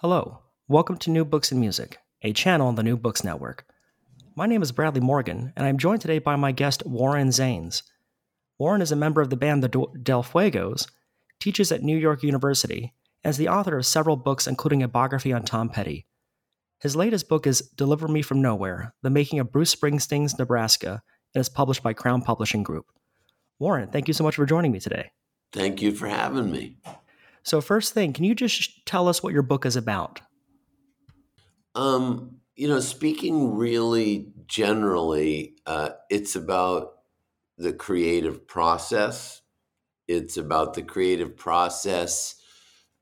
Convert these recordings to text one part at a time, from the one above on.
Hello, welcome to New Books and Music, a channel on the New Books Network. My name is Bradley Morgan, and I'm joined today by my guest, Warren Zanes. Warren is a member of the band The Del Fuegos, teaches at New York University, and is the author of several books, including a biography on Tom Petty. His latest book is Deliver Me from Nowhere, The Making of Bruce Springsteen's Nebraska, and is published by Crown Publishing Group. Warren, thank you so much for joining me today. Thank you for having me. So first thing, can you just tell us what your book is about? Speaking really generally, it's about the creative process. It's about the creative process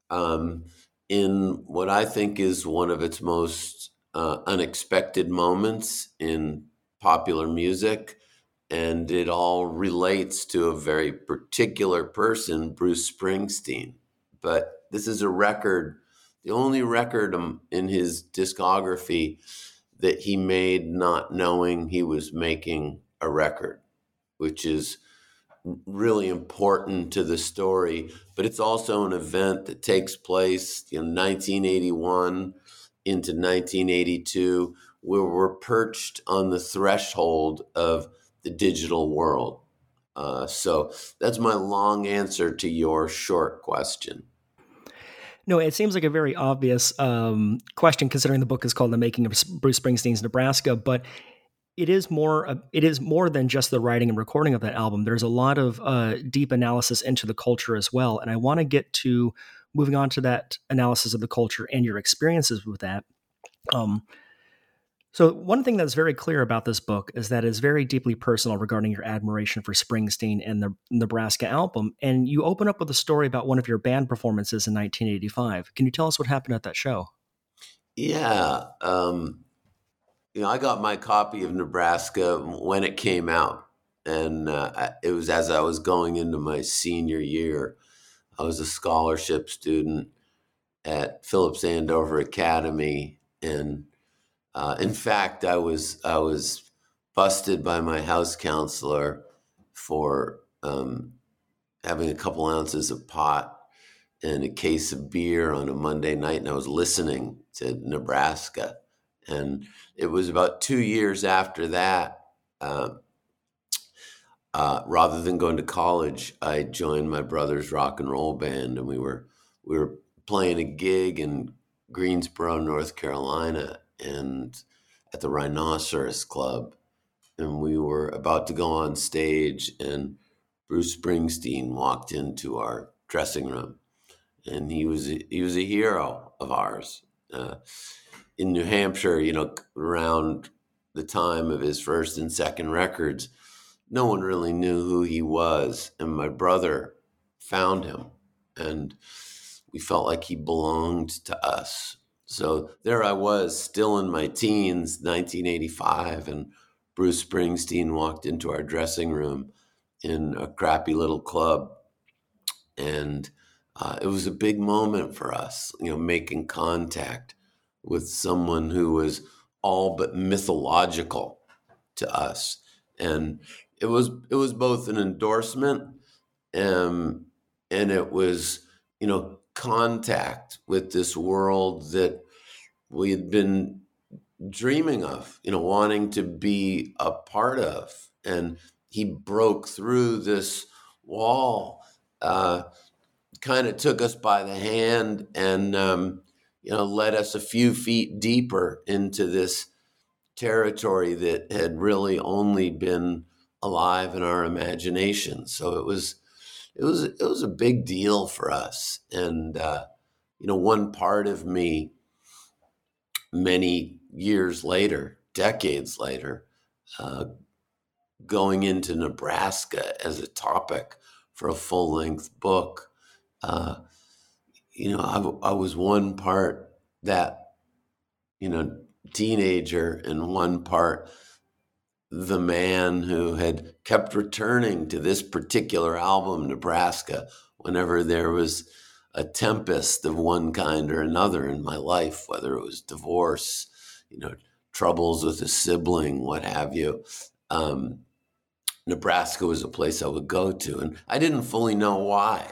in what I think is one of its most unexpected moments in popular music. And it all relates to a very particular person, Bruce Springsteen. But this is a record, the only record in his discography that he made not knowing he was making a record, which is really important to the story. But it's also an event that takes place in 1981 into 1982, where we're perched on the threshold of the digital world. So that's my long answer to your short question. No, it seems like a very obvious question, considering the book is called The Making of Bruce Springsteen's Nebraska, but it is more than just the writing and recording of that album. There's a lot of deep analysis into the culture as well, and I want to get to moving on to that analysis of the culture and your experiences with that. So one thing that's very clear about this book is that it's very deeply personal regarding your admiration for Springsteen and the Nebraska album. And you open up with a story about one of your band performances in 1985. Can you tell us what happened at that show? Yeah. I got my copy of Nebraska when it came out. And it was as I was going into my senior year. I was a scholarship student at Phillips Andover Academy, and in fact, I was busted by my house counselor for having a couple ounces of pot and a case of beer on a Monday night, and I was listening to Nebraska. And it was about 2 years after that, rather than going to college, I joined my brother's rock and roll band, and we were playing a gig in Greensboro, North Carolina, and at the Rhinoceros Club, and we were about to go on stage, and Bruce Springsteen walked into our dressing room, and he was a hero of ours. In New Hampshire, around the time of his first and second records, no one really knew who he was, and my brother found him, and we felt like he belonged to us. So there I was, still in my teens, 1985, and Bruce Springsteen walked into our dressing room in a crappy little club, and It was a big moment for us, you know, making contact with someone who was all but mythological to us. And it was both an endorsement and it was, you know, contact with this world that we had been dreaming of, you know, wanting to be a part of. And he broke through this wall, kind of took us by the hand and, you know, led us a few feet deeper into this territory that had really only been alive in our imagination. So it was a big deal for us. And, you know, one part of me many years later, decades later, going into Nebraska as a topic for a full-length book, you know, I was one part that, you know, teenager and one part the man who had kept returning to this particular album, Nebraska, whenever there was a tempest of one kind or another in my life, whether it was divorce, you know, troubles with a sibling, what have you. Nebraska was a place I would go to, and I didn't fully know why.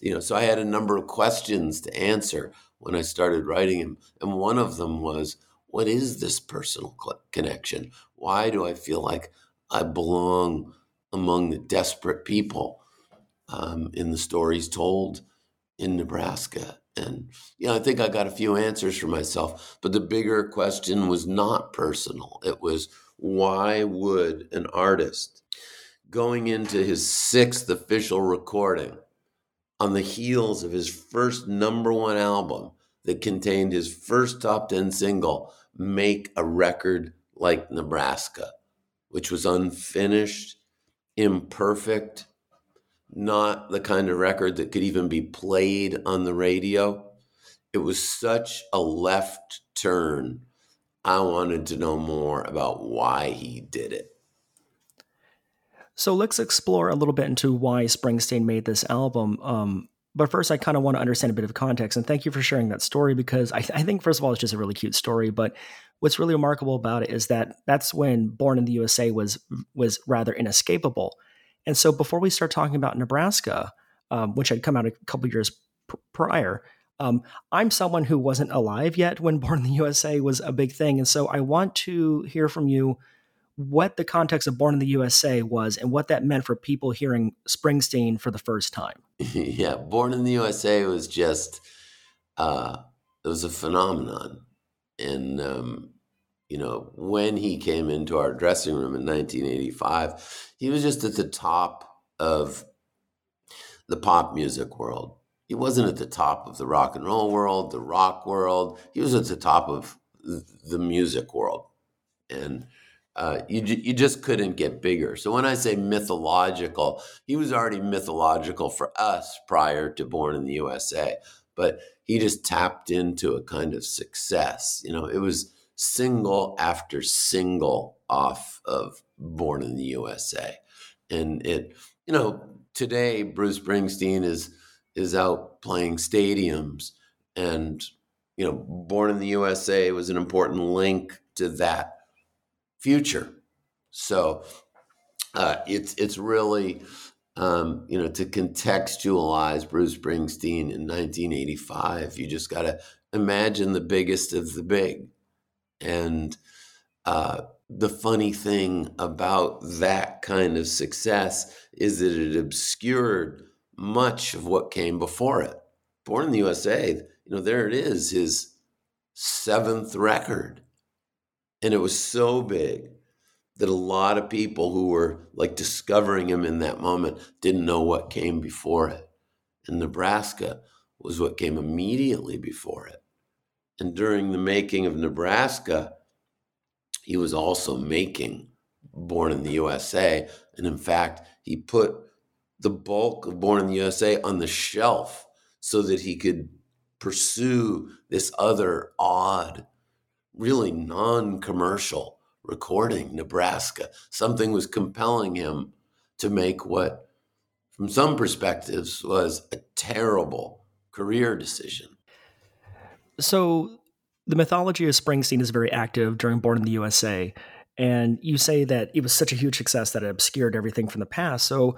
You know, so I had a number of questions to answer when I started writing him. And one of them was, what is this personal connection? Why do I feel like I belong among the desperate people in the stories told in Nebraska? And, you know, I think I got a few answers for myself, but the bigger question was not personal. It was, why would an artist going into his sixth official recording on the heels of his first #1 album that contained his first top 10 single, make a record like Nebraska, which was unfinished, imperfect, not the kind of record that could even be played on the radio? It was such a left turn. I wanted to know more about why he did it. So let's explore a little bit into why Springsteen made this album. But first, I kind of want to understand a bit of context. And thank you for sharing that story, because I think, first of all, it's just a really cute story. But what's really remarkable about it is that that's when Born in the USA was rather inescapable. And so before we start talking about Nebraska, which had come out a couple years prior, I'm someone who wasn't alive yet when Born in the USA was a big thing. And so I want to hear from you what the context of Born in the USA was and what that meant for people hearing Springsteen for the first time. Yeah, Born in the USA was just, it was a phenomenon. And, you know, when he came into our dressing room in 1985, he was just at the top of the pop music world. He wasn't at the top of the rock and roll world, the rock world. He was at the top of the music world. And you just couldn't get bigger. So when I say mythological, he was already mythological for us prior to Born in the USA, but he just tapped into a kind of success. You know, it was single after single off of Born in the USA. And it, you know, today Bruce Springsteen is out playing stadiums, and, you know, Born in the USA was an important link to that future. So it's really, you know, to contextualize Bruce Springsteen in 1985, you just got to imagine the biggest of the big. And the funny thing about that kind of success is that it obscured much of what came before it. Born in the USA, you know, there it is, his 7th record. And it was so big that a lot of people who were like discovering him in that moment didn't know what came before it. And Nebraska was what came immediately before it. And during the making of Nebraska, he was also making Born in the USA. And in fact, he put the bulk of Born in the USA on the shelf so that he could pursue this other odd, really non-commercial recording, Nebraska. Something was compelling him to make what, from some perspectives, was a terrible career decision. So the mythology of Springsteen is very active during Born in the USA. And you say that it was such a huge success that it obscured everything from the past. So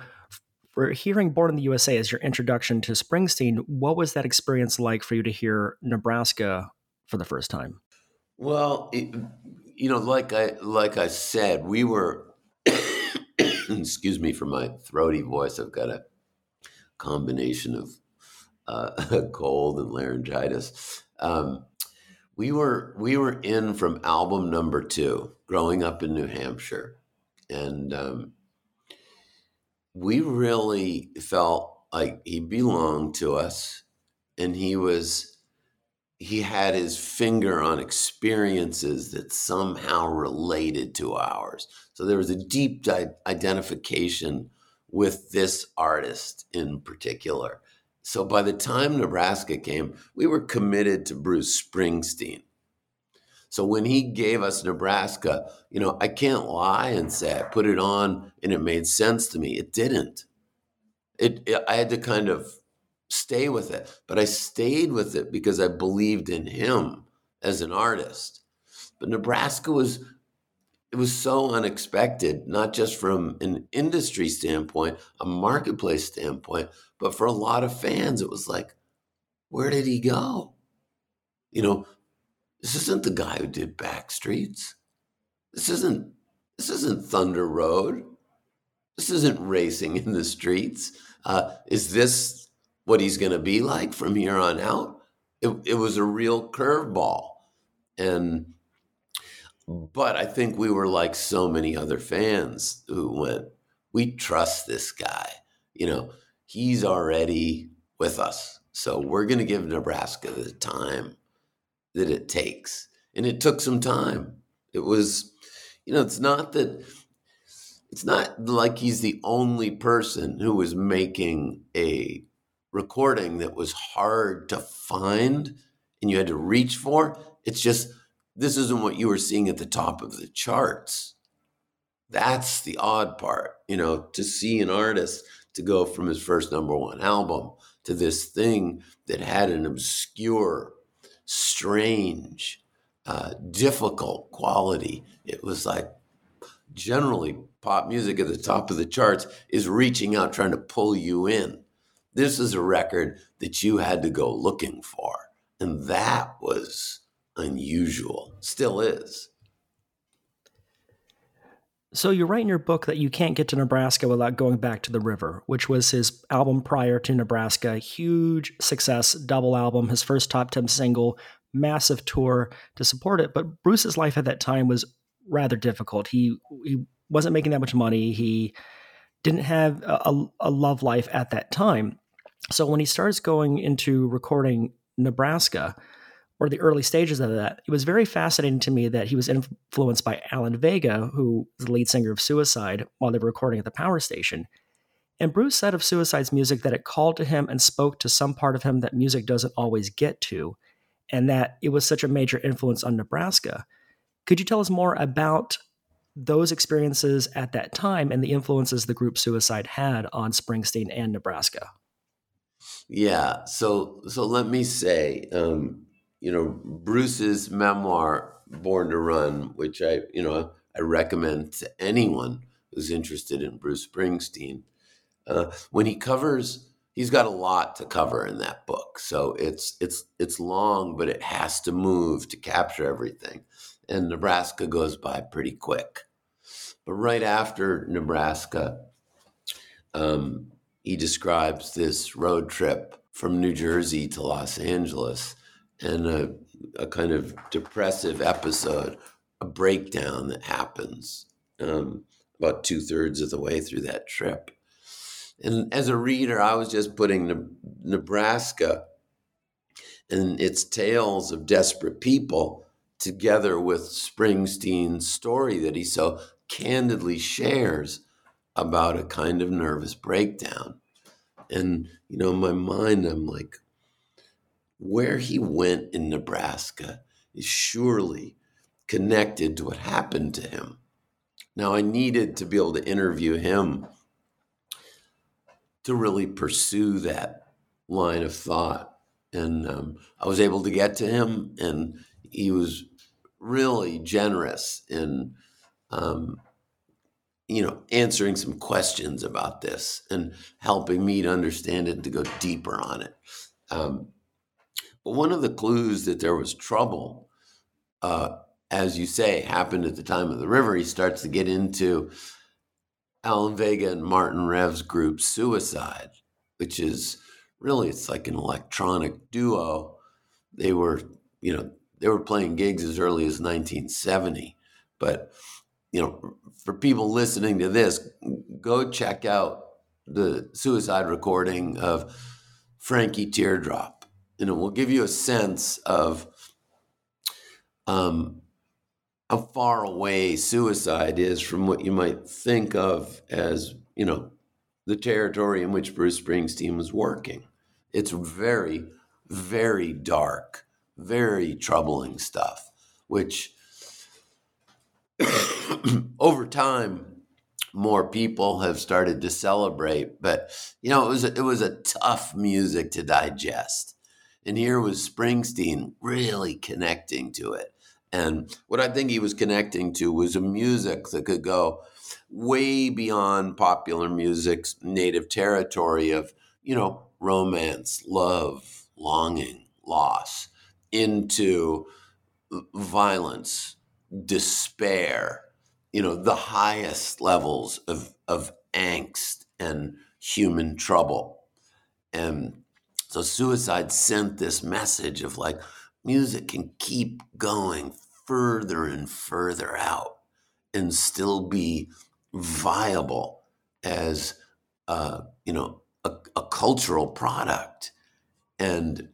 for hearing Born in the USA as your introduction to Springsteen, what was that experience like for you to hear Nebraska for the first time? Well, like I said, we were, excuse me for my throaty voice. I've got a combination of cold and laryngitis. We were in from album number 2, growing up in New Hampshire. And we really felt like he belonged to us, and he had his finger on experiences that somehow related to ours. So there was a deep identification with this artist in particular. So by the time Nebraska came, we were committed to Bruce Springsteen. So when he gave us Nebraska, I can't lie and say I put it on and it made sense to me. It didn't. I had to kind of stay with it, but I stayed with it because I believed in him as an artist. But Nebraska was so unexpected, not just from an industry standpoint, a marketplace standpoint, but for a lot of fans, it was like, where did he go? This isn't the guy who did Backstreets. This isn't Thunder Road. This isn't Racing in the Streets. Is this what he's going to be like from here on out? It was a real curveball. But I think we were like so many other fans who went, we trust this guy. He's already with us. So we're going to give Nebraska the time that it takes. And it took some time. It was, it's not like he's the only person who was making a recording that was hard to find and you had to reach for. It's just, this isn't what you were seeing at the top of the charts. That's the odd part, to see an artist to go from his first number 1 album to this thing that had an obscure, strange, difficult quality. It was like, generally pop music at the top of the charts is reaching out, trying to pull you in. This is a record that you had to go looking for. And that was unusual, still is. So you write in your book that you can't get to Nebraska without going back to The River, which was his album prior to Nebraska. Huge success, double album, his first top 10 single, massive tour to support it. But Bruce's life at that time was rather difficult. He wasn't making that much money. He didn't have a love life at that time. So when he starts going into recording Nebraska, or the early stages of that, it was very fascinating to me that he was influenced by Alan Vega, who was the lead singer of Suicide, while they were recording at the Power Station. And Bruce said of Suicide's music that it called to him and spoke to some part of him that music doesn't always get to, and that it was such a major influence on Nebraska. Could you tell us more about those experiences at that time and the influences the group Suicide had on Springsteen and Nebraska? Yeah, so let me say... Bruce's memoir, Born to Run, which I recommend to anyone who's interested in Bruce Springsteen. When he covers, he's got a lot to cover in that book. So it's long, but it has to move to capture everything. And Nebraska goes by pretty quick. But right after Nebraska, he describes this road trip from New Jersey to Los Angeles, and a kind of depressive episode, a breakdown that happens about 2/3 of the way through that trip. And as a reader, I was just putting Nebraska and its tales of desperate people together with Springsteen's story that he so candidly shares about a kind of nervous breakdown. And, in my mind, I'm like, where he went in Nebraska is surely connected to what happened to him. Now, I needed to be able to interview him to really pursue that line of thought. And I was able to get to him, and he was really generous in, answering some questions about this and helping me to understand it and to go deeper on it. But one of the clues that there was trouble, as you say, happened at the time of The River. He starts to get into Alan Vega and Martin Rev's group Suicide, which is really, it's like an electronic duo. They were, playing gigs as early as 1970. But, for people listening to this, go check out the Suicide recording of Frankie Teardrop. And it will give you a sense of how far away Suicide is from what you might think of as, the territory in which Bruce Springsteen was working. It's very, very dark, very troubling stuff, which over time, more people have started to celebrate. But, it was a tough music to digest. And here was Springsteen really connecting to it. And what I think he was connecting to was a music that could go way beyond popular music's native territory of, romance, love, longing, loss, into violence, despair, the highest levels of angst and human trouble. And so Suicide sent this message of like, music can keep going further and further out and still be viable as, a cultural product. And,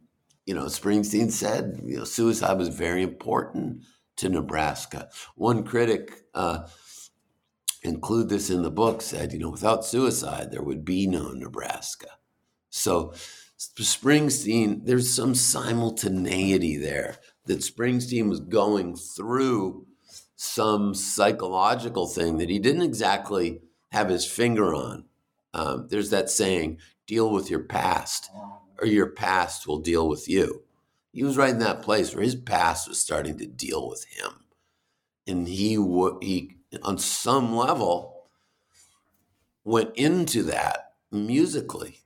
Springsteen said, Suicide was very important to Nebraska. One critic, include this in the book, said, without Suicide, there would be no Nebraska. So Springsteen, there's some simultaneity there that Springsteen was going through some psychological thing that he didn't exactly have his finger on. There's that saying, deal with your past or your past will deal with you. He was right in that place where his past was starting to deal with him. And he on some level went into that musically,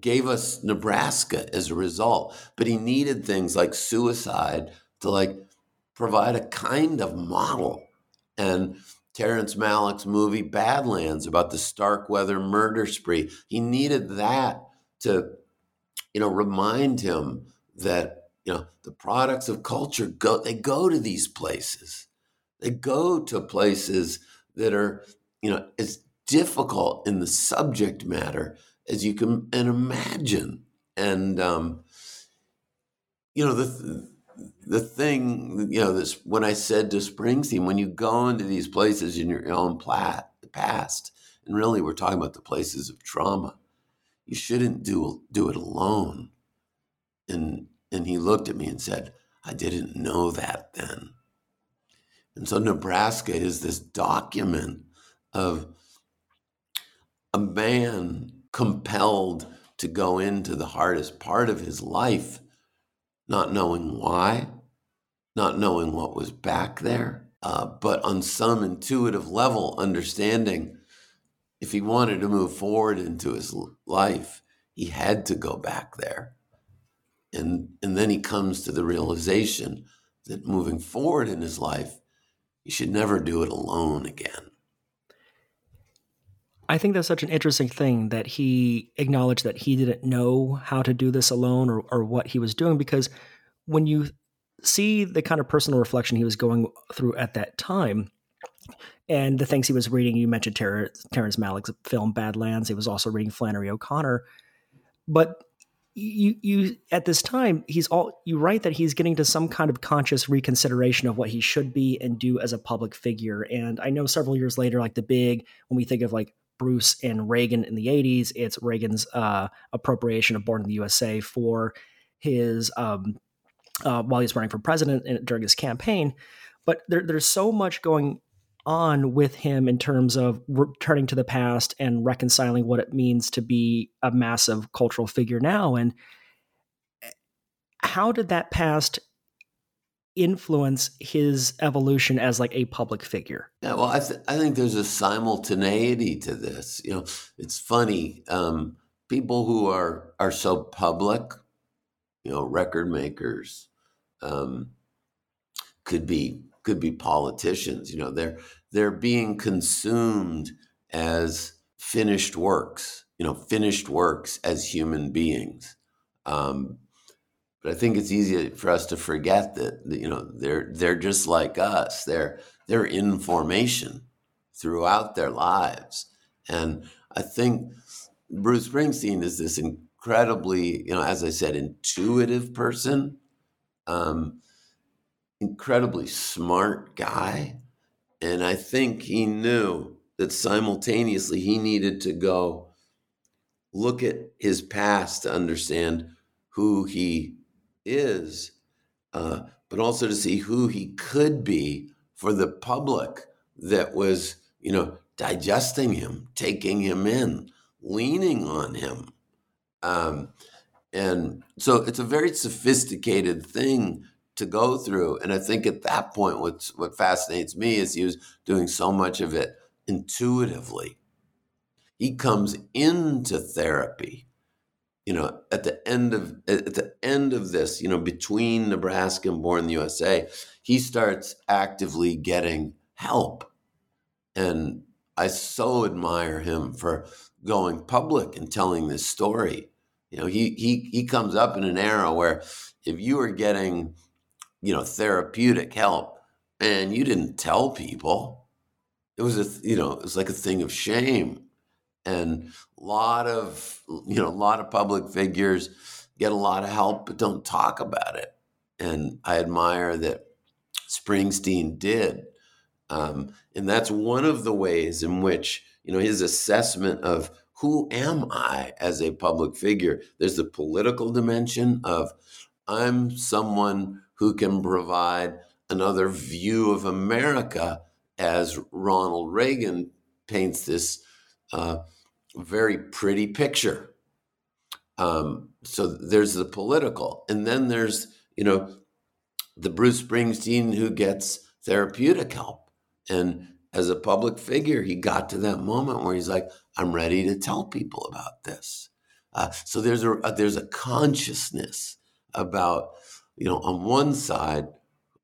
gave us Nebraska as a result, but he needed things like Suicide to provide a kind of model. And Terrence Malick's movie Badlands about the Starkweather murder spree, he needed that to, remind him that, the products of culture go to these places. They go to places that are, as difficult in the subject matter as you can imagine. And, the thing, this, when I said to Springsteen, when you go into these places in your own past, and really we're talking about the places of trauma, you shouldn't do it alone. And he looked at me and said, I didn't know that then. And so Nebraska is this document of a man compelled to go into the hardest part of his life, not knowing why, not knowing what was back there, but on some intuitive level, understanding if he wanted to move forward into his life, he had to go back there. And then he comes to the realization that moving forward in his life, he should never do it alone again. I think that's such an interesting thing that he acknowledged that he didn't know how to do this alone or what he was doing, because when you see the kind of personal reflection he was going through at that time and the things he was reading, you mentioned Terrence Malick's film Badlands. He was also reading Flannery O'Connor. But you at this time, you write that he's getting to some kind of conscious reconsideration of what he should be and do as a public figure. And I know several years later, when we think of Bruce and Reagan in the 80s, it's Reagan's appropriation of Born in the USA for his while he's running for president and during his campaign. But there's so much going on with him in terms of returning to the past and reconciling what it means to be a massive cultural figure now. And How did that past influence his evolution as like a public figure? Yeah, well, I think there's a simultaneity to this. You know, it's funny. People who are so public, you know, record makers, could be politicians. You know, they're being consumed as finished works. You know, finished works as human beings. But I think it's easy for us to forget that, you know, they're just like us. They're in formation throughout their lives. And I think Bruce Springsteen is this incredibly, you know, as I said, intuitive person, incredibly smart guy. And I think he knew that simultaneously he needed to go look at his past to understand who he is, but also to see who he could be for the public that was, you know, digesting him, taking him in, leaning on him. And so it's a very sophisticated thing to go through. And I think at that point, what fascinates me is he was doing so much of it intuitively. He comes into therapy, you know, at the end of this, you know, between Nebraska and Born in the USA, he starts actively getting help. And I so admire him for going public and telling this story. You know, he comes up in an era where if you were getting, you know, therapeutic help and you didn't tell people, it was like a thing of shame. And a lot of public figures get a lot of help, but don't talk about it. And I admire that Springsteen did. And that's one of the ways in which, you know, his assessment of who am I as a public figure? There's the political dimension of I'm someone who can provide another view of America as Ronald Reagan paints this very pretty picture. So there's the political, and then there's, you know, the Bruce Springsteen who gets therapeutic help. And as a public figure, he got to that moment where he's like, I'm ready to tell people about this. So there's a consciousness about, you know, on one side,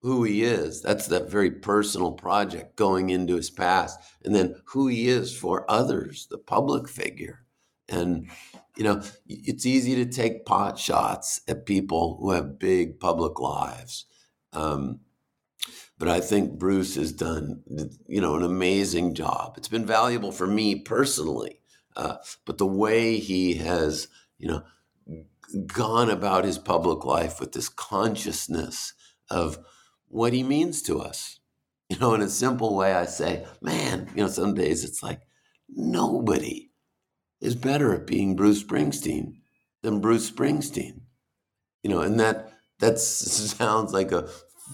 who he is, that's that very personal project going into his past, and then who he is for others, the public figure. And, you know, it's easy to take pot shots at people who have big public lives. But I think Bruce has done, you know, an amazing job. It's been valuable for me personally, but the way he has, you know, gone about his public life with this consciousness of what he means to us. You know, in a simple way, I say, man, you know, some days it's like nobody is better at being Bruce Springsteen than Bruce Springsteen. You know, and that sounds like a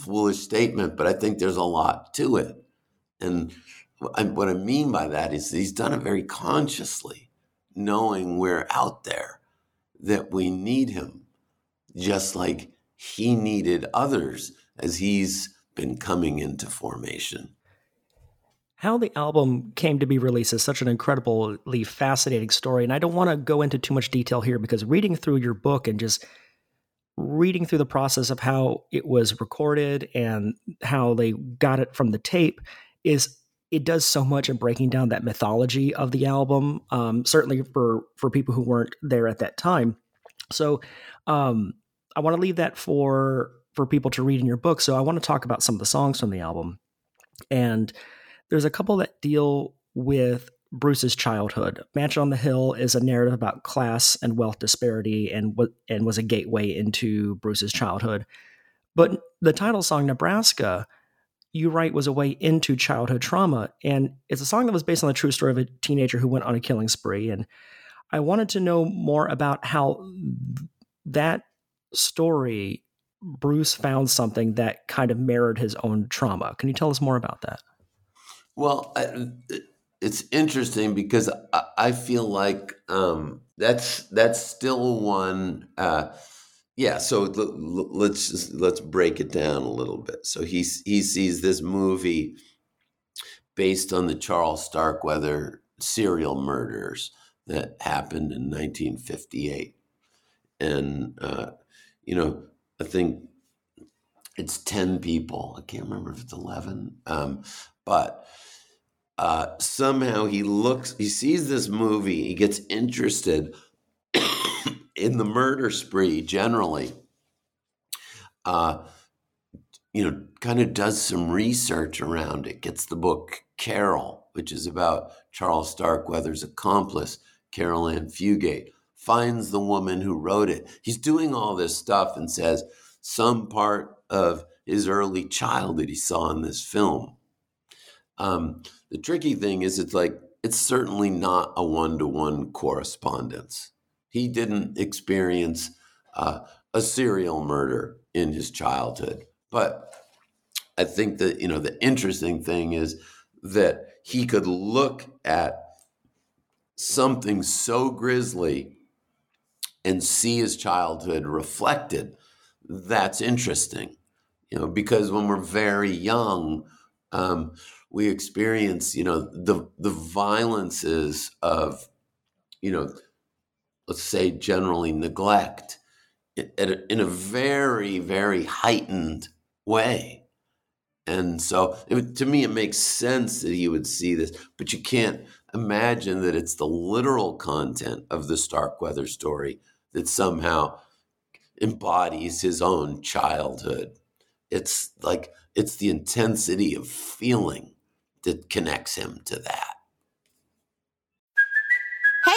foolish statement, but I think there's a lot to it. And what I mean by that is he's done it very consciously, knowing we're out there, that we need him, just like he needed others as he's been coming into formation. How the album came to be released is such an incredibly fascinating story. And I don't want to go into too much detail here because reading through your book and just reading through the process of how it was recorded and how they got it from the tape it does so much in breaking down that mythology of the album, certainly for people who weren't there at that time. So I want to leave that for people to read in your book. So I want to talk about some of the songs from the album. And there's a couple that deal with Bruce's childhood. Mansion on the Hill is a narrative about class and wealth disparity and was a gateway into Bruce's childhood. But the title song, Nebraska, you write was a way into childhood trauma. And it's a song that was based on the true story of a teenager who went on a killing spree. And I wanted to know more about how that story Bruce found something that kind of mirrored his own trauma. Can you tell us more about that? Well, it's interesting because I feel like that's still one, Yeah, so let's break it down a little bit. So he sees this movie based on the Charles Starkweather serial murders that happened in 1958, and I think it's 10 people. I can't remember if it's 11, but somehow he sees this movie. He gets interested in the murder spree generally, kind of does some research around it, gets the book Carol, which is about Charles Starkweather's accomplice, Carol Ann Fugate, finds the woman who wrote it. He's doing all this stuff and says some part of his early childhood he saw in this film. The tricky thing is it's certainly not a one-to-one correspondence. He didn't experience a serial murder in his childhood. But I think that, the interesting thing is that he could look at something so grisly and see his childhood reflected. That's interesting, because when we're very young, we experience, the violences of, let's say generally neglect in a very, very heightened way. And so to me, it makes sense that he would see this, but you can't imagine that it's the literal content of the Starkweather story that somehow embodies his own childhood. It's the intensity of feeling that connects him to that. Hey,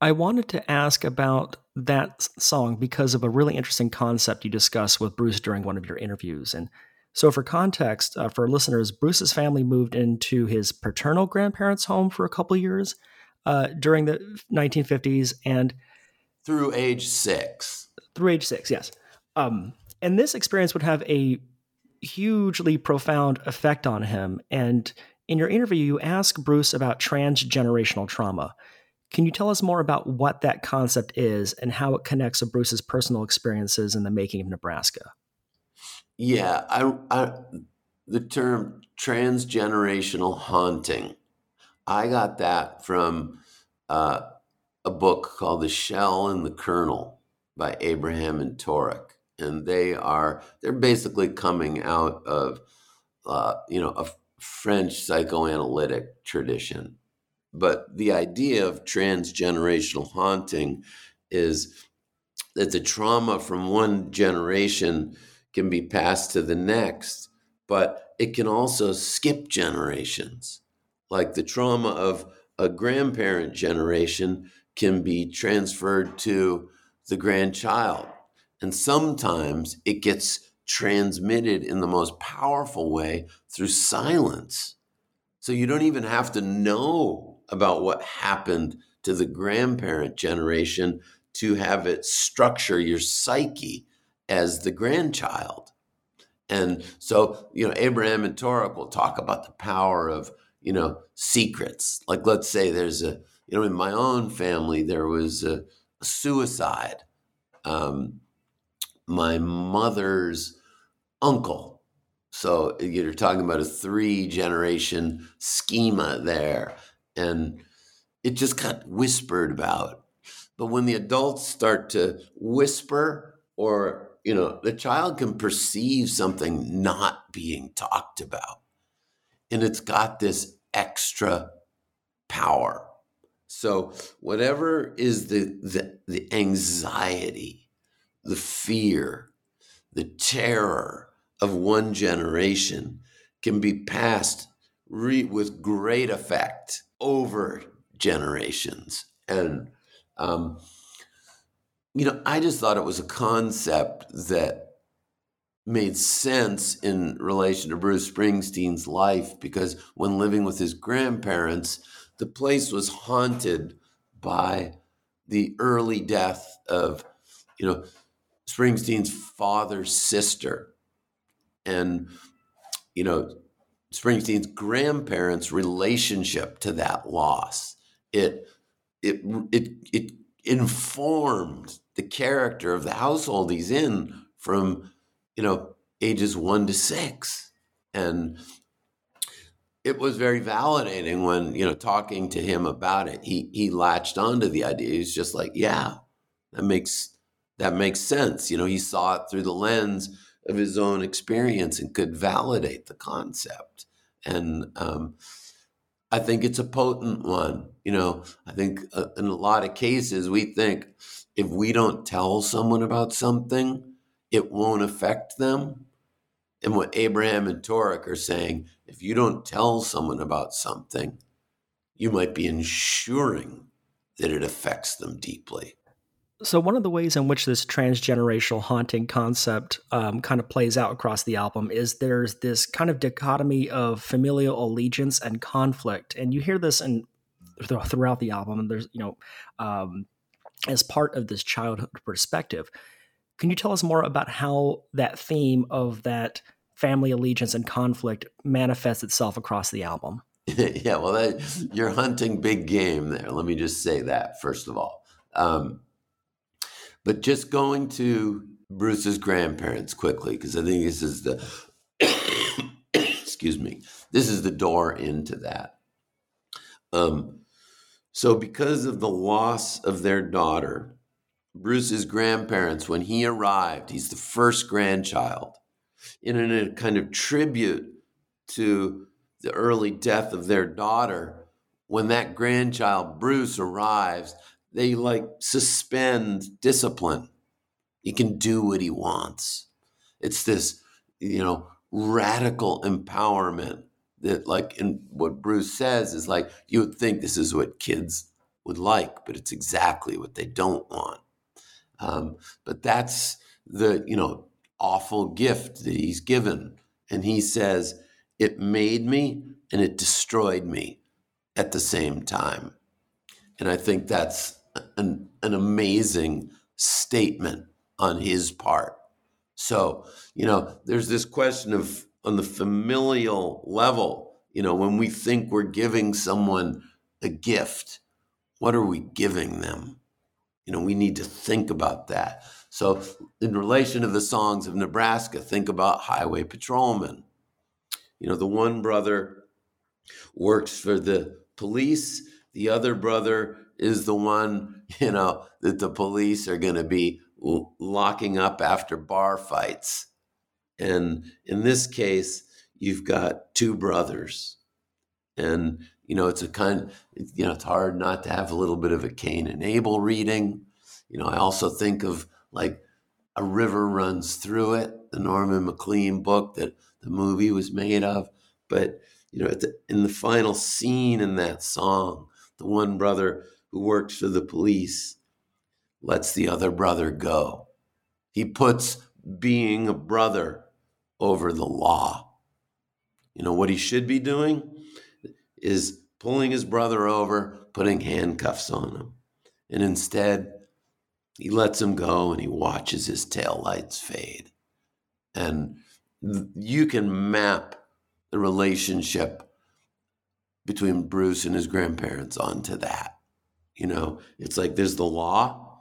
I wanted to ask about that song because of a really interesting concept you discussed with Bruce during one of your interviews. And so for context, for listeners, Bruce's family moved into his paternal grandparents' home for a couple years during the 1950s and through age 6. Through age 6, yes. And this experience would have a hugely profound effect on him. And in your interview, you ask Bruce about transgenerational trauma. Can you tell us more about what that concept is and how it connects to Bruce's personal experiences in the making of Nebraska? Yeah, the term transgenerational haunting, I got that from a book called The Shell and the Kernel by Abraham and Torek. And they're basically coming out of, a French psychoanalytic tradition. But the idea of transgenerational haunting is that the trauma from one generation can be passed to the next, but it can also skip generations. Like the trauma of a grandparent generation can be transferred to the grandchild. And sometimes it gets transmitted in the most powerful way through silence. So you don't even have to know about what happened to the grandparent generation to have it structure your psyche as the grandchild. And so, Abraham and Torek will talk about the power of, secrets. Like, let's say there's a, in my own family, there was a suicide. My mother's uncle. So you're talking about a 3-generation schema there. And it just got whispered about. But when the adults start to whisper, or, the child can perceive something not being talked about. And it's got this extra power. So whatever is the anxiety, the fear, the terror of one generation can be passed with great effect over generations. And I just thought it was a concept that made sense in relation to Bruce Springsteen's life, because when living with his grandparents, the place was haunted by the early death of, Springsteen's father's sister. And, Springsteen's grandparents' relationship to that loss, it informed the character of the household he's in from, ages 1 to 6. And it was very validating when, talking to him about it, he latched onto the idea. He's just like, yeah, that makes sense. He saw it through the lens of his own experience and could validate the concept. And I think it's a potent one. I think in a lot of cases, we think if we don't tell someone about something, it won't affect them. And what Abraham and Torek are saying, if you don't tell someone about something, you might be ensuring that it affects them deeply. So one of the ways in which this transgenerational haunting concept kind of plays out across the album is there's this kind of dichotomy of familial allegiance and conflict. And you hear this throughout the album, and there's, as part of this childhood perspective. Can you tell us more about how that theme of that family allegiance and conflict manifests itself across the album? Yeah, well, you're hunting big game there. Let me just say that, first of all. But just going to Bruce's grandparents quickly, because I think this is the, this is the door into that. So because of the loss of their daughter, Bruce's grandparents, when he arrived, he's the first grandchild, in a kind of tribute to the early death of their daughter, when that grandchild, Bruce, arrives, they suspend discipline. He can do what he wants. It's this, radical empowerment that and what Bruce says is you would think this is what kids would like, but it's exactly what they don't want. But that's the, awful gift that he's given. And he says, it made me and it destroyed me at the same time. And I think that's an amazing statement on his part. So, there's this question of, on the familial level, when we think we're giving someone a gift, what are we giving them? We need to think about that. So in relation to the songs of Nebraska, think about Highway Patrolman. The one brother works for the police. The other brother is the one, that the police are going to be locking up after bar fights. And in this case, you've got two brothers. And, it's a kind, it's hard not to have a little bit of a Cain and Abel reading. I also think of A River Runs Through It, the Norman MacLean book that the movie was made of. But, in the final scene in that song, the one brother who works for the police lets the other brother go. He puts being a brother over the law. What he should be doing is pulling his brother over, putting handcuffs on him. And instead, he lets him go and he watches his taillights fade. And you can map the relationship between Bruce and his grandparents onto that. It's there's the law,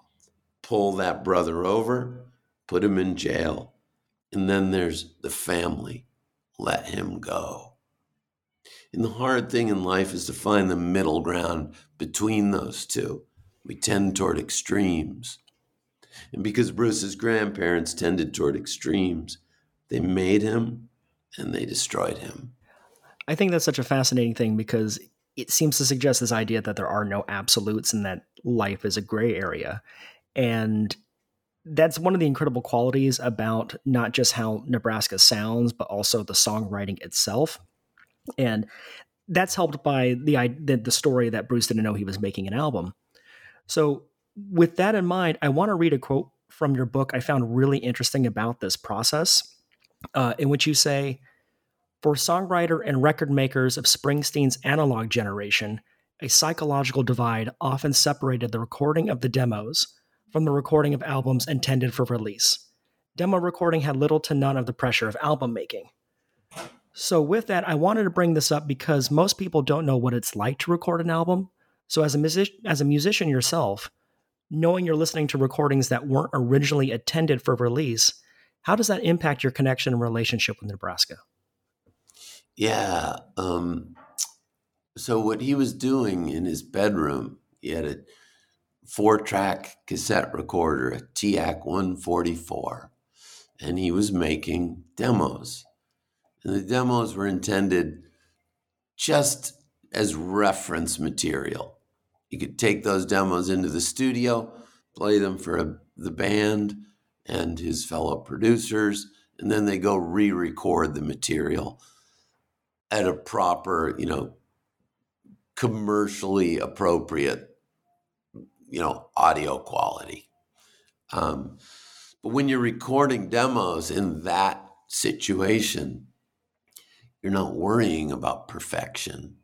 pull that brother over, put him in jail. And then there's the family, let him go. And the hard thing in life is to find the middle ground between those two. We tend toward extremes. And because Bruce's grandparents tended toward extremes, they made him and they destroyed him. I think that's such a fascinating thing, because it seems to suggest this idea that there are no absolutes and that life is a gray area. And that's one of the incredible qualities about not just how Nebraska sounds, but also the songwriting itself. And that's helped by the story that Bruce didn't know he was making an album. So with that in mind, I want to read a quote from your book I found really interesting about this process, in which you say, "For songwriter and record makers of Springsteen's analog generation, a psychological divide often separated the recording of the demos from the recording of albums intended for release. Demo recording had little to none of the pressure of album making." So with that, I wanted to bring this up because most people don't know what it's like to record an album. So as a musician yourself, knowing you're listening to recordings that weren't originally intended for release, how does that impact your connection and relationship with Nebraska? Yeah. So what he was doing in his bedroom, he had a 4-track cassette recorder, a TAC 144, and he was making demos. And the demos were intended just as reference material. You could take those demos into the studio, play them for the band and his fellow producers, and then they go re-record the material at a proper, commercially appropriate, audio quality. But when you're recording demos in that situation, you're not worrying about perfection.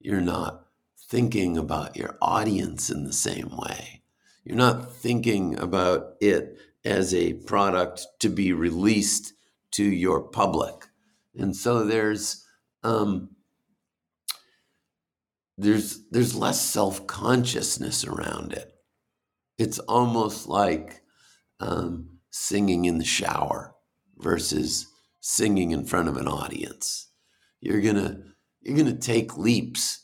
You're not thinking about your audience in the same way. You're not thinking about it as a product to be released to your public. And so there's less self-consciousness around it. It's almost like singing in the shower versus singing in front of an audience. You're gonna take leaps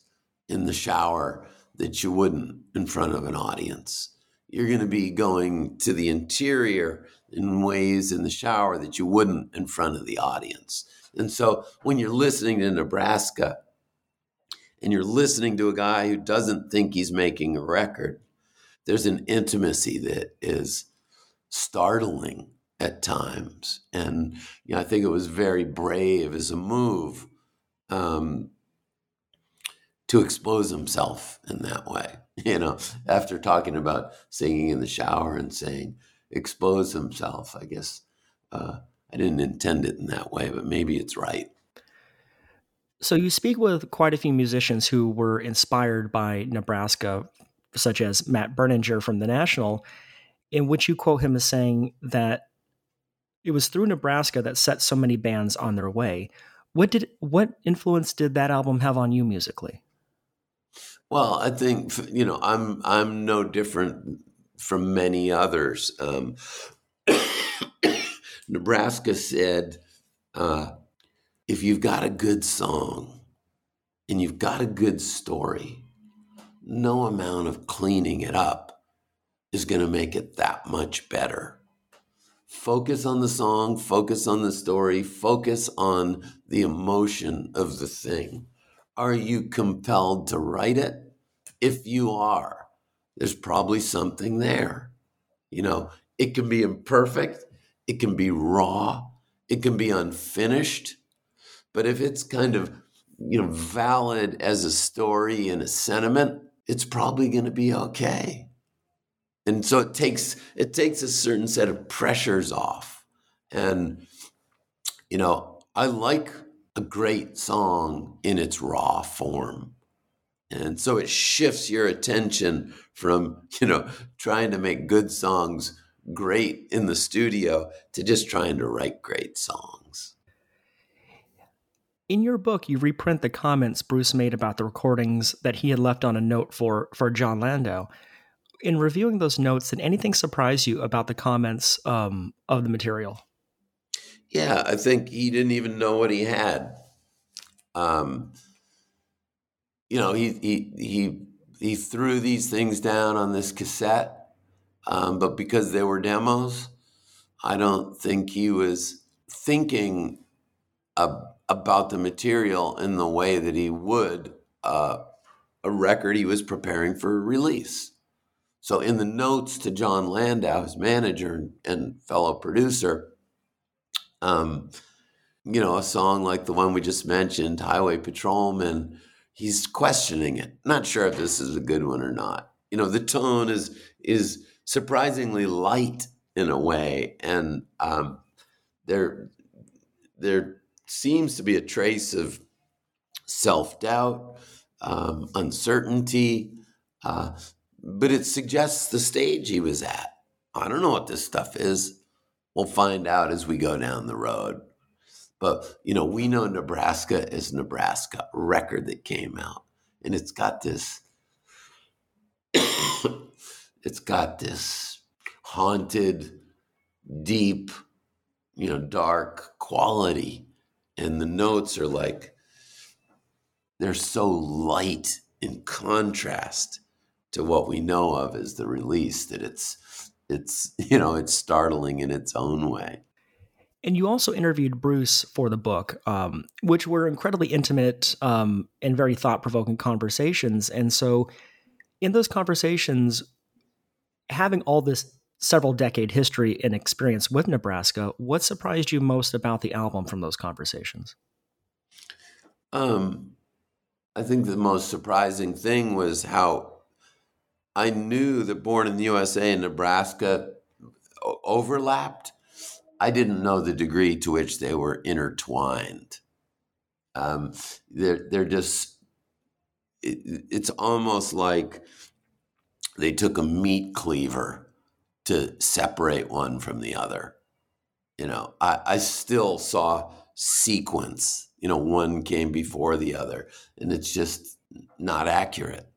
in the shower that you wouldn't in front of an audience. You're gonna be going to the interior in ways in the shower that you wouldn't in front of the audience. And so when you're listening to Nebraska, and you're listening to a guy who doesn't think he's making a record, there's an intimacy that is startling at times. And I think it was very brave as a move to expose himself in that way. After talking about singing in the shower and saying, expose himself, I guess I didn't intend it in that way, but maybe it's right. So you speak with quite a few musicians who were inspired by Nebraska, such as Matt Berninger from The National, in which you quote him as saying that it was through Nebraska that set so many bands on their way. What influence did that album have on you musically? Well, I think, I'm no different from many others. Nebraska said, if you've got a good song and you've got a good story, no amount of cleaning it up is going to make it that much better. Focus on the song, focus on the story, focus on the emotion of the thing. Are you compelled to write it? If you are, there's probably something there. It can be imperfect, it can be raw, it can be unfinished. But if it's kind of, valid as a story and a sentiment, it's probably going to be okay. And so it takes a certain set of pressures off. And, I like a great song in its raw form. And so it shifts your attention from, trying to make good songs great in the studio to just trying to write great songs. In your book, you reprint the comments Bruce made about the recordings that he had left on a note for John Landau. In reviewing those notes, did anything surprise you about the comments of the material? Yeah, I think he didn't even know what he had. He threw these things down on this cassette, but because they were demos, I don't think he was thinking about the material in the way that he would a record he was preparing for release. So in the notes to John Landau, his manager and fellow producer, a song like the one we just mentioned, Highway Patrolman, he's questioning it, not sure if this is a good one or not. You know, the tone is surprisingly light in a way, and there seems to be a trace of self-doubt, uncertainty, but it suggests the stage he was at. I don't know what this stuff is. We'll find out as we go down the road. But, you know, we know Nebraska is Nebraska, a record that came out. And it's got this, haunted, deep, you know, dark quality. And the notes are like, they're so light in contrast to what we know of as the release that it's, you know, it's startling in its own way. And you also interviewed Bruce for the book, which were incredibly intimate and very thought-provoking conversations. And so in those conversations, having all this several decade history and experience with Nebraska, what surprised you most about the album from those conversations? I think the most surprising thing was how I knew that Born in the USA and Nebraska overlapped. I didn't know the degree to which they were intertwined. They're just, it's almost like they took a meat cleaver to separate one from the other. You know, I still saw sequence, you know, one came before the other, and it's just not accurate.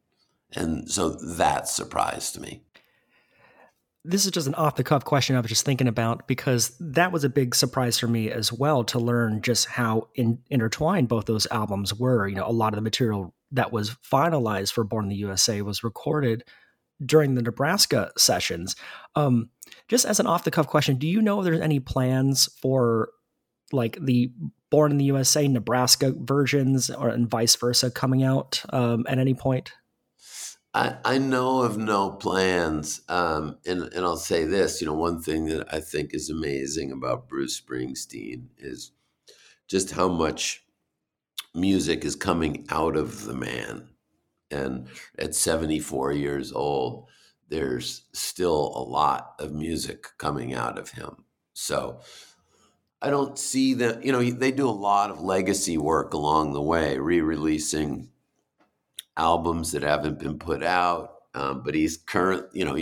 And so that surprised me. This is just an off-the-cuff question I was just thinking about, because that was a big surprise for me as well, to learn just how intertwined both those albums were. You know, a lot of the material that was finalized for Born in the USA was recorded during the Nebraska sessions. Just as an off-the-cuff question, do you know if there's any plans for like the Born in the USA Nebraska versions and vice versa coming out at any point? I know of no plans, and I'll say this, you know, one thing that I think is amazing about Bruce Springsteen is just how much music is coming out of the man. And at 74 years old, there's still a lot of music coming out of him. So I don't see them, you know, they do a lot of legacy work along the way, re-releasing albums that haven't been put out, but he's current, you know,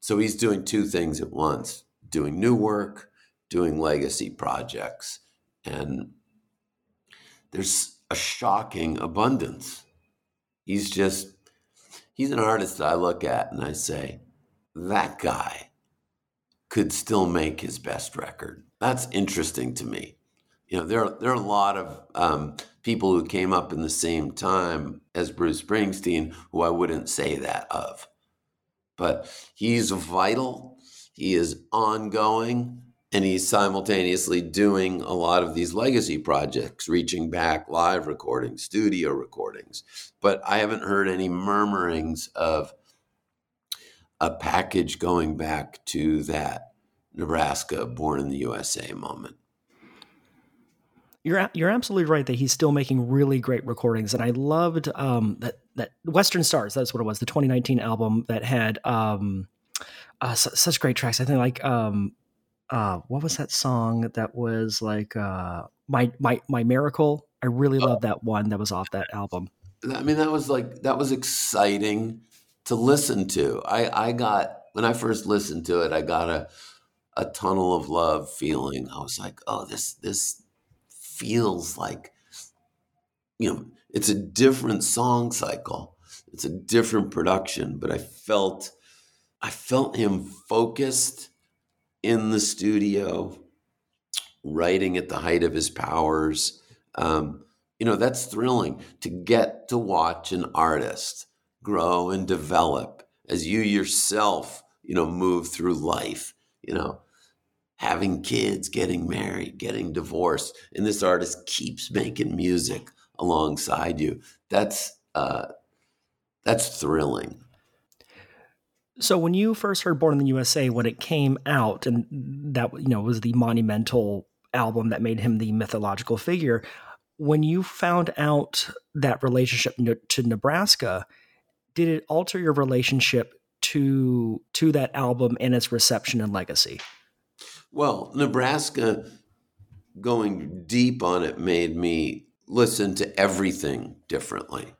so he's doing two things at once, doing new work, doing legacy projects. And there's a shocking abundance. He's an artist that I look at and I say, that guy could still make his best record. That's interesting to me. You know, there are a lot of people who came up in the same time as Bruce Springsteen who I wouldn't say that of. But he's vital, he is ongoing, and he's simultaneously doing a lot of these legacy projects, reaching back, live recordings, studio recordings. But I haven't heard any murmurings of a package going back to that Nebraska Born in the USA moment. You're absolutely right that he's still making really great recordings. And I loved that Western Stars, that's what it was, the 2019 album that had such great tracks. I think like, what was that song that was like My Miracle? I really loved that one that was off that album. I mean, that was exciting to listen to. When I first listened to it, I got a tunnel of love feeling. I was like, oh, this feels like, you know, it's a different song cycle. It's a different production, but I felt him focused in the studio, writing at the height of his powers. You know, that's thrilling to get to watch an artist grow and develop as you yourself, you know, move through life, you know, having kids, getting married, getting divorced, and this artist keeps making music alongside you. That's thrilling. So when you first heard Born in the USA, when it came out, and that, you know, was the monumental album that made him the mythological figure, when you found out that relationship to Nebraska, did it alter your relationship to that album and its reception and legacy? Well, Nebraska, going deep on it, made me listen to everything differently.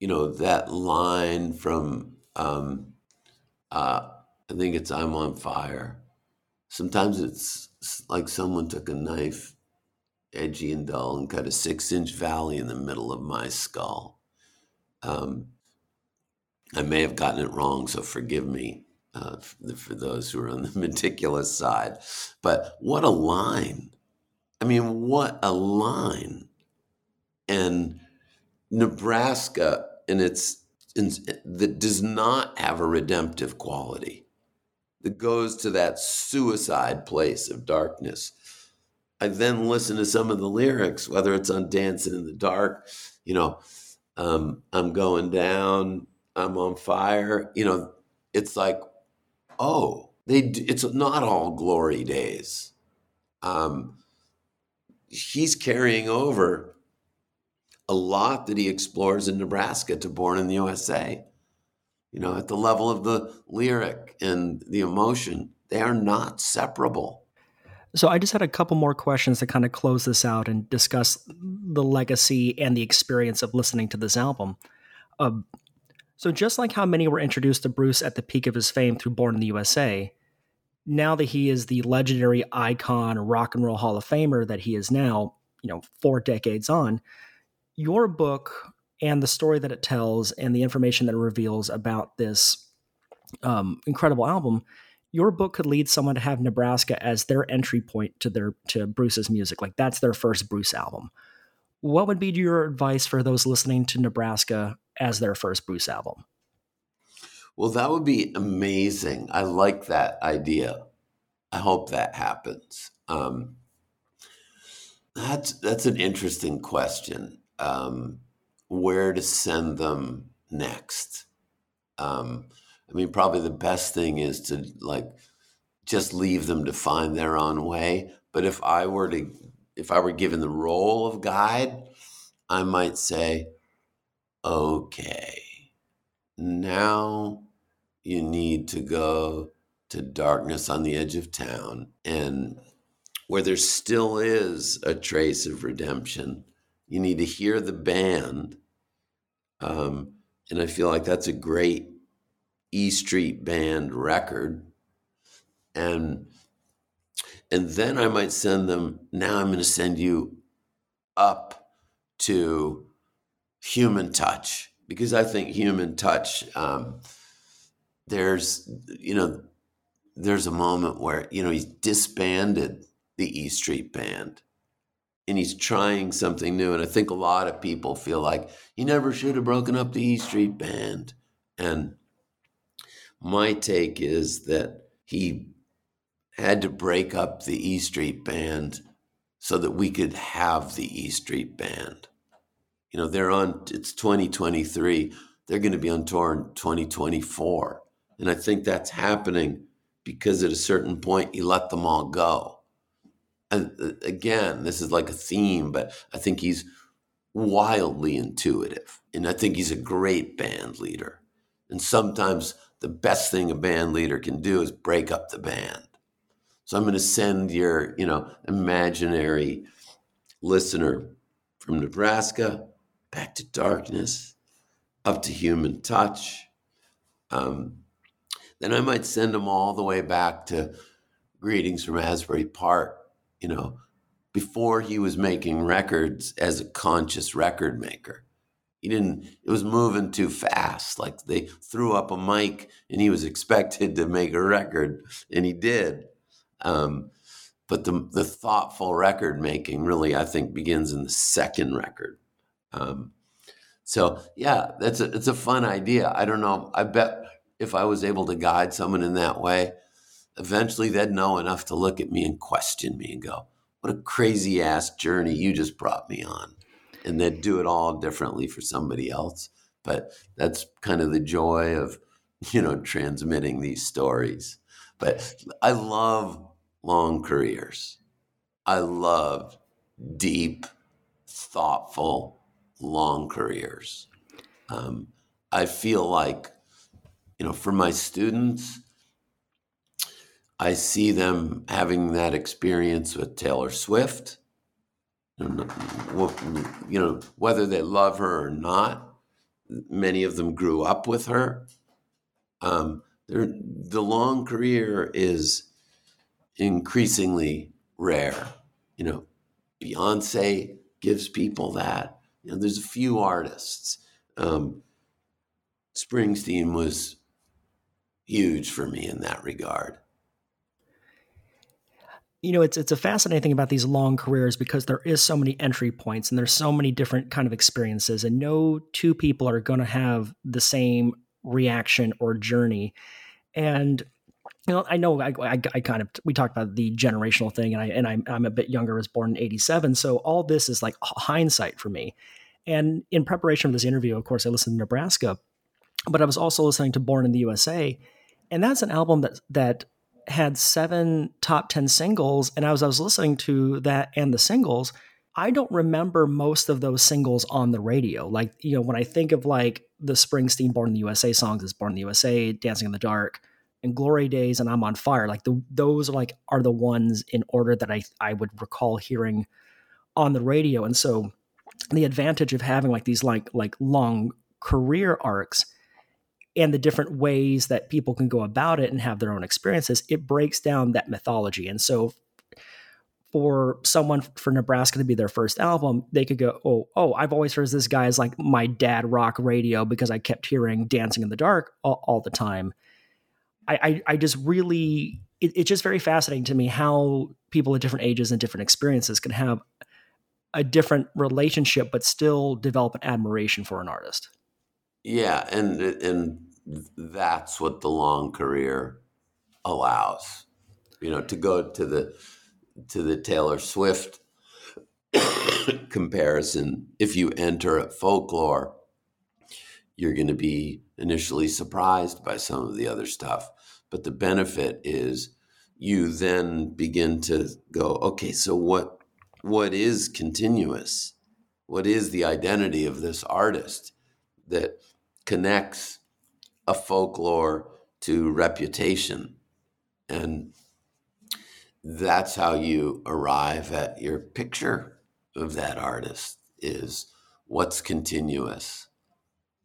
You know, that line from, I think it's I'm on Fire. Sometimes it's like someone took a knife, edgy and dull, and cut a 6-inch valley in the middle of my skull. I may have gotten it wrong, so forgive me for those who are on the meticulous side. But what a line. I mean, what a line. And Nebraska that does not have a redemptive quality, that goes to that suicide place of darkness. I then listen to some of the lyrics, whether it's on Dancing in the Dark, you know, I'm going down, I'm on fire. You know, it's like, oh, it's not all glory days. He's carrying over a lot that he explores in Nebraska to Born in the USA. You know, at the level of the lyric and the emotion, they are not separable. So I just had a couple more questions to kind of close this out and discuss the legacy and the experience of listening to this album. So just like how many were introduced to Bruce at the peak of his fame through Born in the USA, now that he is the legendary icon, rock and roll Hall of Famer that he is now, you know, 4 decades on, your book and the story that it tells and the information that it reveals about this incredible album, your book could lead someone to have Nebraska as their entry point to Bruce's music. Like, that's their first Bruce album. What would be your advice for those listening to Nebraska as their first Bruce album? Well, that would be amazing. I like that idea. I hope that happens. That's an interesting question. Where to send them next? I mean, probably the best thing is to just leave them to find their own way. But if I were given the role of guide, I might say, okay, now you need to go to darkness on the edge of town, and where there still is a trace of redemption, you need to hear the band. And I feel like that's a great E Street Band record. And then I might send them, now I'm going to send you up to Human Touch, because I think Human Touch, there's a moment where, you know, he's disbanded the E Street Band and he's trying something new. And I think a lot of people feel like he never should have broken up the E Street Band. And my take is that he had to break up the E Street Band so that we could have the E Street Band. You know, it's 2023. They're going to be on tour in 2024. And I think that's happening because at a certain point, you let them all go. And again, this is like a theme, but I think he's wildly intuitive. And I think he's a great band leader. And sometimes the best thing a band leader can do is break up the band. So I'm going to send your, you know, imaginary listener from Nebraska back to darkness, up to Human Touch. Then I might send them all the way back to Greetings from Asbury Park, you know, before he was making records as a conscious record maker. It was moving too fast. Like, they threw up a mic and he was expected to make a record, and he did. But the thoughtful record making really, I think, begins in the second record. So yeah, it's a fun idea. I don't know. I bet if I was able to guide someone in that way, eventually they'd know enough to look at me and question me and go, what a crazy ass journey you just brought me on. And they'd do it all differently for somebody else. But that's kind of the joy of, you know, transmitting these stories. But I love long careers. I love deep, thoughtful, long careers. I feel like, you know, for my students, I see them having that experience with Taylor Swift. You know, whether they love her or not, many of them grew up with her. The long career is increasingly rare. You know, Beyonce gives people that. You know, there's a few artists. Springsteen was huge for me in that regard. You know, it's a fascinating thing about these long careers because there is so many entry points and there's so many different kind of experiences, and no two people are going to have the same reaction or journey. And you know I kind of we talked about the generational thing, and I'm a bit younger. I was born in '87, so all this is like hindsight for me. And in preparation for this interview, of course, I listened to Nebraska, but I was also listening to Born in the USA, and that's an album that had 7 top 10 singles. And as I was listening to that and the singles, I don't remember most of those singles on the radio. Like, you know, when I think of like the Springsteen Born in the USA songs, it's Born in the USA, Dancing in the Dark, and Glory Days, and I'm on Fire. Like those are the ones in order that I would recall hearing on the radio. And so the advantage of having like these like long career arcs and the different ways that people can go about it and have their own experiences, it breaks down that mythology. And so for someone, for Nebraska to be their first album, they could go, oh, I've always heard this guy is like my dad rock radio because I kept hearing Dancing in the Dark all the time. I just really, it's just very fascinating to me how people at different ages and different experiences can have a different relationship, but still develop an admiration for an artist. Yeah, and that's what the long career allows, you know, to go to the Taylor Swift comparison. If you enter at folklore, you're going to be initially surprised by some of the other stuff, but the benefit is you then begin to go, okay, so what is continuous? What is the identity of this artist that connects a folklore to reputation? And that's how you arrive at your picture of that artist, is what's continuous,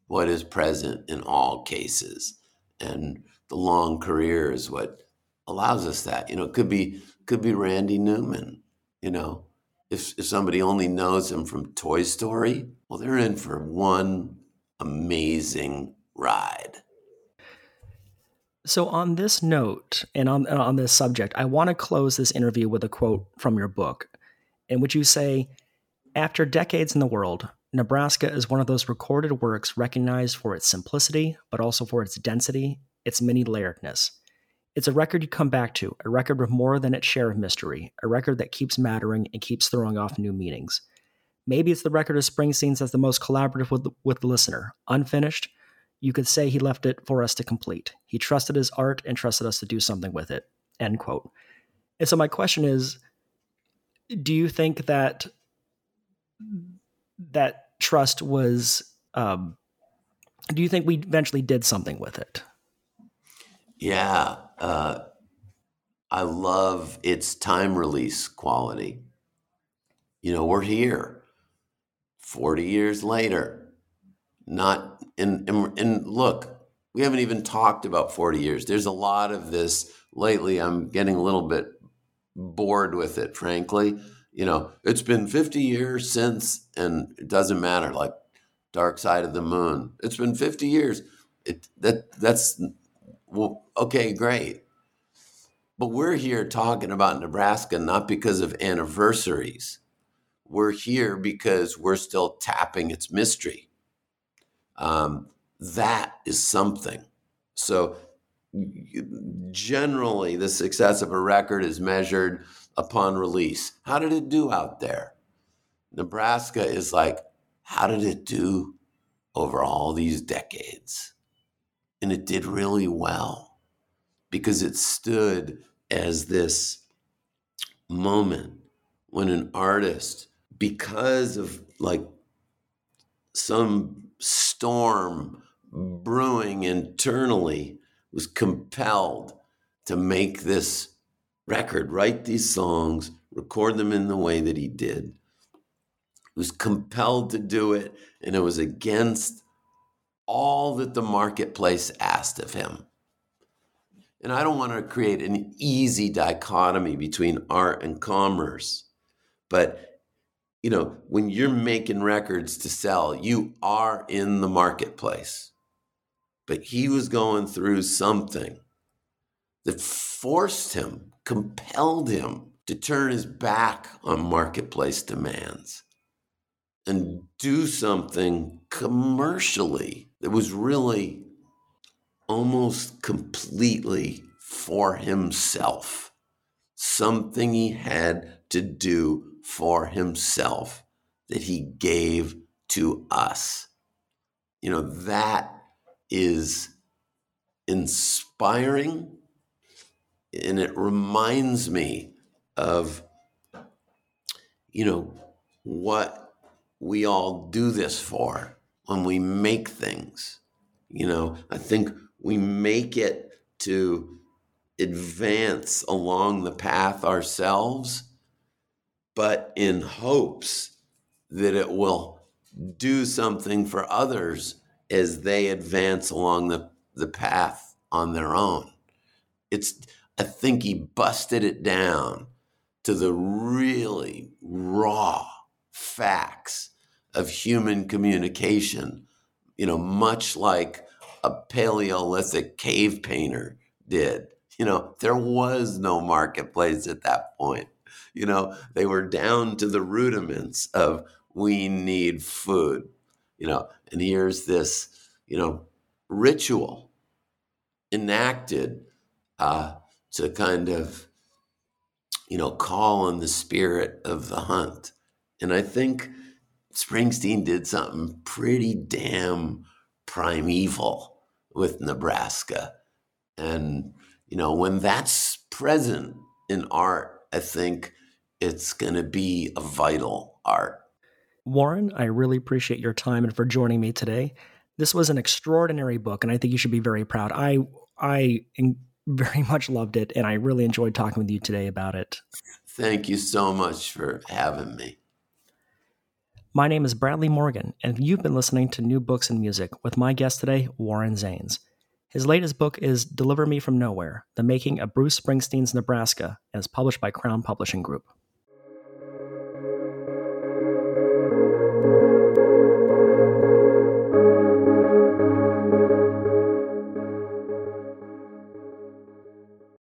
what is present in all cases. And the long career is what allows us that. You know, it could be Randy Newman. You know, if somebody only knows him from Toy Story, well, they're in for one amazing ride. So on this note and on this subject, I want to close this interview with a quote from your book, in which you say, "After decades in the world, Nebraska is one of those recorded works recognized for its simplicity, but also for its density, its many-layeredness. It's a record you come back to, a record with more than its share of mystery, a record that keeps mattering and keeps throwing off new meanings. Maybe it's the record of Springsteen that's the most collaborative with the listener. Unfinished, you could say he left it for us to complete. He trusted his art and trusted us to do something with it." End quote. And so my question is, do you think that that trust was, do you think we eventually did something with it? Yeah. I love its time release quality. You know, we're here 40 years later, not in, and look, we haven't even talked about 40 years. There's a lot of this lately. I'm getting a little bit bored with it, frankly. You know, it's been 50 years since, and it doesn't matter, like Dark Side of the Moon. It's been 50 years. That's, well, okay, great. But we're here talking about Nebraska not because of anniversaries. We're here because we're still tapping its mystery. That is something. So generally, the success of a record is measured upon release. How did it do out there? Nebraska is like, how did it do over all these decades? And it did really well because it stood as this moment when an artist, because of like some storm brewing internally, was compelled to make this record, write these songs, record them in the way that he did. Was compelled to do it, and it was against all that the marketplace asked of him. And I don't want to create an easy dichotomy between art and commerce, but, you know, when you're making records to sell, you are in the marketplace. But he was going through something that forced him, compelled him to turn his back on marketplace demands and do something commercially that was really almost completely for himself, something he had to do for himself that he gave to us. You know, that is inspiring, and it reminds me of, you know, what we all do this for when we make things. You know, I think we make it to advance along the path ourselves, but in hopes that it will do something for others as they advance along the path on their own. I think he busted it down to the really raw facts of human communication, you know, much like a Paleolithic cave painter did. You know, there was no marketplace at that point. You know, they were down to the rudiments of we need food, you know, and here's this, you know, ritual enacted to kind of, you know, call on the spirit of the hunt. And I think Springsteen did something pretty damn primeval with Nebraska. And, you know, when that's present in art, I think it's going to be a vital art. Warren, I really appreciate your time and for joining me today. This was an extraordinary book, and I think you should be very proud. I very much loved it, and I really enjoyed talking with you today about it. Thank you so much for having me. My name is Bradley Morgan, and you've been listening to New Books and Music with my guest today, Warren Zanes. His latest book is Deliver Me from Nowhere, The Making of Bruce Springsteen's Nebraska, and is published by Crown Publishing Group.